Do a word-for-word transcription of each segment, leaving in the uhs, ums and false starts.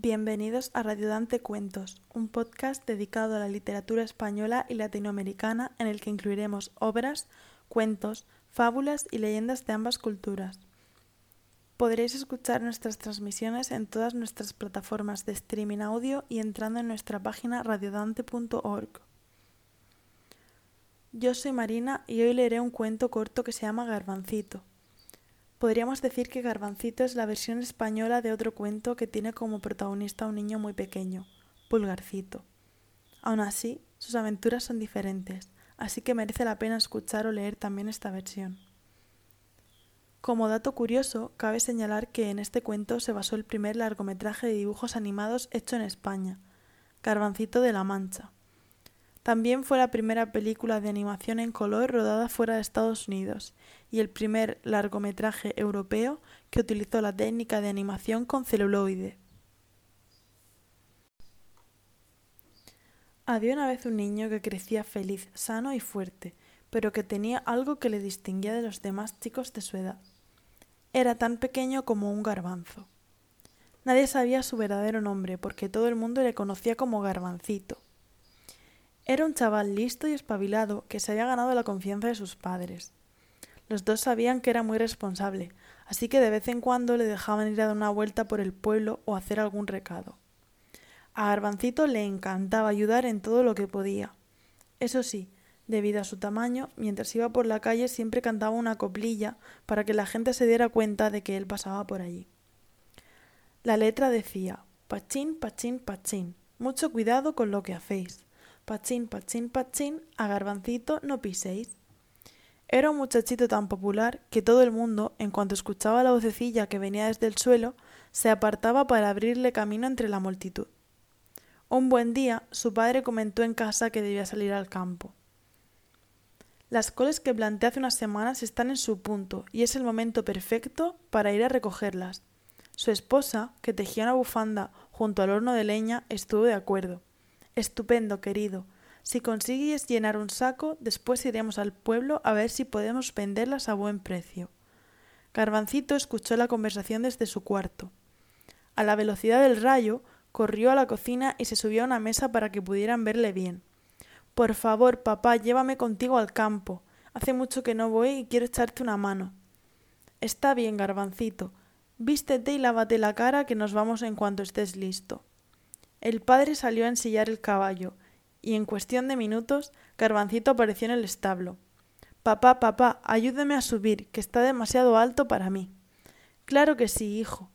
Bienvenidos a Radio Dante Cuentos, un podcast dedicado a la literatura española y latinoamericana en el que incluiremos obras, cuentos, fábulas y leyendas de ambas culturas. Podréis escuchar nuestras transmisiones en todas nuestras plataformas de streaming audio y entrando en nuestra página radio dante punto org. Yo soy Marina y hoy leeré un cuento corto que se llama Garbancito. Podríamos decir que Garbancito es la versión española de otro cuento que tiene como protagonista a un niño muy pequeño, Pulgarcito. Aún así, sus aventuras son diferentes, así que merece la pena escuchar o leer también esta versión. Como dato curioso, cabe señalar que en este cuento se basó el primer largometraje de dibujos animados hecho en España, Garbancito de la Mancha. También fue la primera película de animación en color rodada fuera de Estados Unidos y el primer largometraje europeo que utilizó la técnica de animación con celuloide. Había una vez un niño que crecía feliz, sano y fuerte, pero que tenía algo que le distinguía de los demás chicos de su edad. Era tan pequeño como un garbanzo. Nadie sabía su verdadero nombre porque todo el mundo le conocía como Garbancito. Era un chaval listo y espabilado que se había ganado la confianza de sus padres. Los dos sabían que era muy responsable, así que de vez en cuando le dejaban ir a dar una vuelta por el pueblo o hacer algún recado. A Garbancito le encantaba ayudar en todo lo que podía. Eso sí, debido a su tamaño, mientras iba por la calle siempre cantaba una coplilla para que la gente se diera cuenta de que él pasaba por allí. La letra decía: «Pachín, pachín, pachín, mucho cuidado con lo que hacéis. Pachín, pachín, pachín, a Garbancito no piséis». Era un muchachito tan popular que todo el mundo, en cuanto escuchaba la vocecilla que venía desde el suelo, se apartaba para abrirle camino entre la multitud. Un buen día, su padre comentó en casa que debía salir al campo. «Las coles que planté hace unas semanas están en su punto y es el momento perfecto para ir a recogerlas». Su esposa, que tejía una bufanda junto al horno de leña, estuvo de acuerdo. «Estupendo, querido. Si consigues llenar un saco, después iremos al pueblo a ver si podemos venderlas a buen precio». Garbancito escuchó la conversación desde su cuarto. A la velocidad del rayo, corrió a la cocina y se subió a una mesa para que pudieran verle bien. «Por favor, papá, llévame contigo al campo. Hace mucho que no voy y quiero echarte una mano». «Está bien, Garbancito. Vístete y lávate la cara que nos vamos en cuanto estés listo». El padre salió a ensillar el caballo, y en cuestión de minutos, Garbancito apareció en el establo. «Papá, papá, ayúdeme a subir, que está demasiado alto para mí». «Claro que sí, hijo».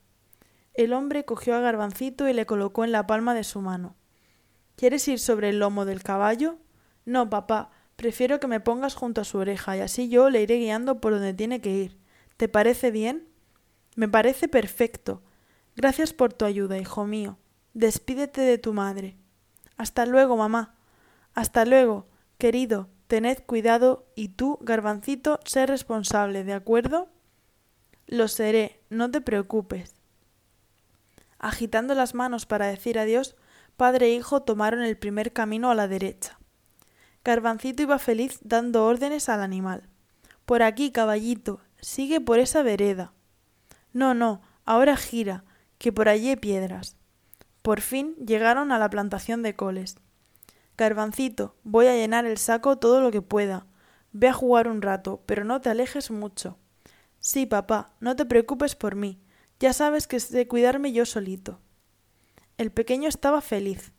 El hombre cogió a Garbancito y le colocó en la palma de su mano. «¿Quieres ir sobre el lomo del caballo?» «No, papá, prefiero que me pongas junto a su oreja, y así yo le iré guiando por donde tiene que ir. ¿Te parece bien?» «Me parece perfecto. Gracias por tu ayuda, hijo mío. Despídete de tu madre». «Hasta luego, mamá». «Hasta luego, querido. Tened cuidado y tú, Garbancito, sé responsable, ¿de acuerdo?» «Lo seré, no te preocupes». Agitando las manos para decir adiós, padre e hijo tomaron el primer camino a la derecha. Garbancito iba feliz dando órdenes al animal. «Por aquí, caballito, sigue por esa vereda». «No, no, ahora gira, que por allí hay piedras». Por fin llegaron a la plantación de coles. «Garbancito, voy a llenar el saco todo lo que pueda. Ve a jugar un rato, pero no te alejes mucho». «Sí, papá, no te preocupes por mí. Ya sabes que sé cuidarme yo solito». El pequeño estaba feliz.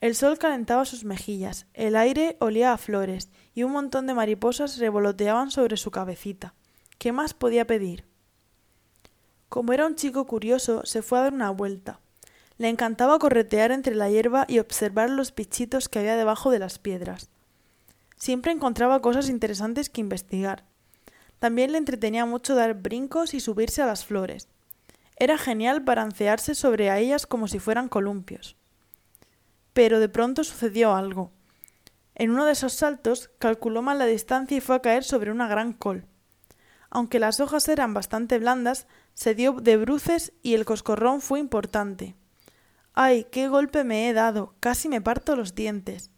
El sol calentaba sus mejillas, el aire olía a flores y un montón de mariposas revoloteaban sobre su cabecita. ¿Qué más podía pedir? Como era un chico curioso, se fue a dar una vuelta. Le encantaba corretear entre la hierba y observar los bichitos que había debajo de las piedras. Siempre encontraba cosas interesantes que investigar. También le entretenía mucho dar brincos y subirse a las flores. Era genial balancearse sobre a ellas como si fueran columpios. Pero de pronto sucedió algo. En uno de esos saltos calculó mal la distancia y fue a caer sobre una gran col. Aunque las hojas eran bastante blandas, se dio de bruces y el coscorrón fue importante. «¡Ay, qué golpe me he dado! Casi me parto los dientes».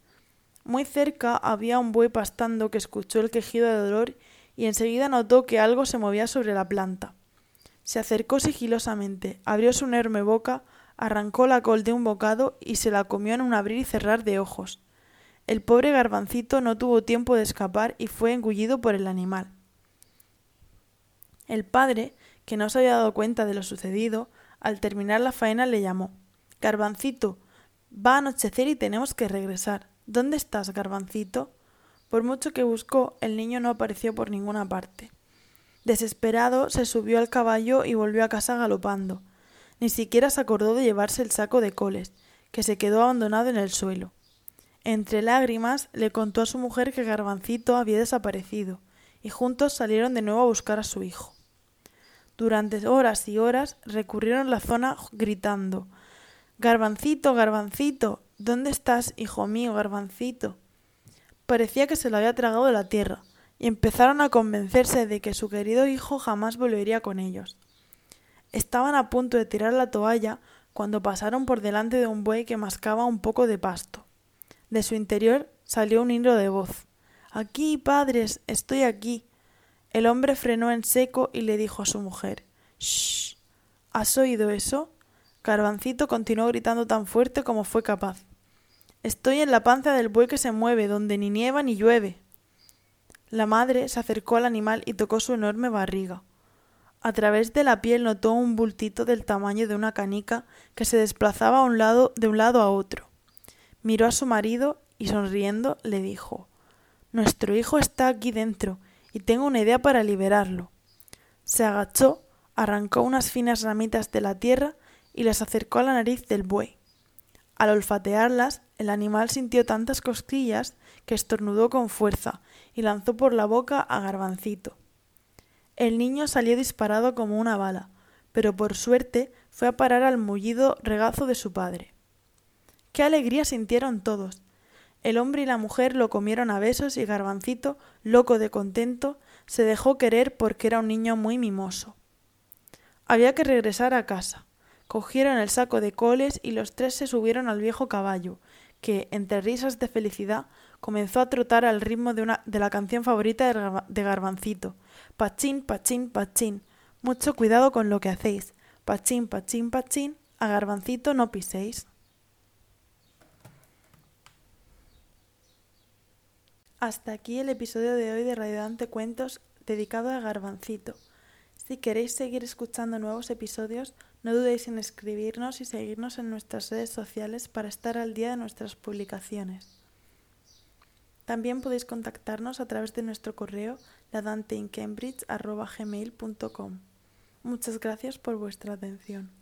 Muy cerca había un buey pastando que escuchó el quejido de dolor y enseguida notó que algo se movía sobre la planta. Se acercó sigilosamente, abrió su enorme boca, arrancó la col de un bocado y se la comió en un abrir y cerrar de ojos. El pobre Garbancito no tuvo tiempo de escapar y fue engullido por el animal. El padre, que no se había dado cuenta de lo sucedido, al terminar la faena le llamó. «Garbancito, va a anochecer y tenemos que regresar. ¿Dónde estás, Garbancito?» Por mucho que buscó, el niño no apareció por ninguna parte. Desesperado, se subió al caballo y volvió a casa galopando. Ni siquiera se acordó de llevarse el saco de coles, que se quedó abandonado en el suelo. Entre lágrimas, le contó a su mujer que Garbancito había desaparecido, y juntos salieron de nuevo a buscar a su hijo. Durante horas y horas recurrieron la zona gritando: «Garbancito, Garbancito, ¿dónde estás, hijo mío, Garbancito?». Parecía que se lo había tragado de la tierra, y empezaron a convencerse de que su querido hijo jamás volvería con ellos. Estaban a punto de tirar la toalla cuando pasaron por delante de un buey que mascaba un poco de pasto. De su interior salió un hilo de voz: «Aquí, padres, estoy aquí». El hombre frenó en seco y le dijo a su mujer: «Shh, ¿has oído eso?». Garbancito continuó gritando tan fuerte como fue capaz: «Estoy en la panza del buey que se mueve, donde ni nieva ni llueve». La madre se acercó al animal y tocó su enorme barriga. A través de la piel notó un bultito del tamaño de una canica que se desplazaba a un lado, de un lado a otro. Miró a su marido y, sonriendo, le dijo: «Nuestro hijo está aquí dentro y tengo una idea para liberarlo». Se agachó, arrancó unas finas ramitas de la tierra y las acercó a la nariz del buey. Al olfatearlas, el animal sintió tantas cosquillas que estornudó con fuerza y lanzó por la boca a Garbancito. El niño salió disparado como una bala, pero por suerte fue a parar al mullido regazo de su padre. ¡Qué alegría sintieron todos! El hombre y la mujer lo comieron a besos y Garbancito, loco de contento, se dejó querer porque era un niño muy mimoso. Había que regresar a casa. Cogieron el saco de coles y los tres se subieron al viejo caballo, que, entre risas de felicidad, comenzó a trotar al ritmo de, una, de la canción favorita de Garbancito. «Pachín, pachín, pachín, mucho cuidado con lo que hacéis. Pachín, pachín, pachín, a Garbancito no piséis». Hasta aquí el episodio de hoy de Radio Dante Cuentos dedicado a Garbancito. Si queréis seguir escuchando nuevos episodios, no dudéis en escribirnos y seguirnos en nuestras redes sociales para estar al día de nuestras publicaciones. También podéis contactarnos a través de nuestro correo ladanteincambridge arroba gmail punto com. Muchas gracias por vuestra atención.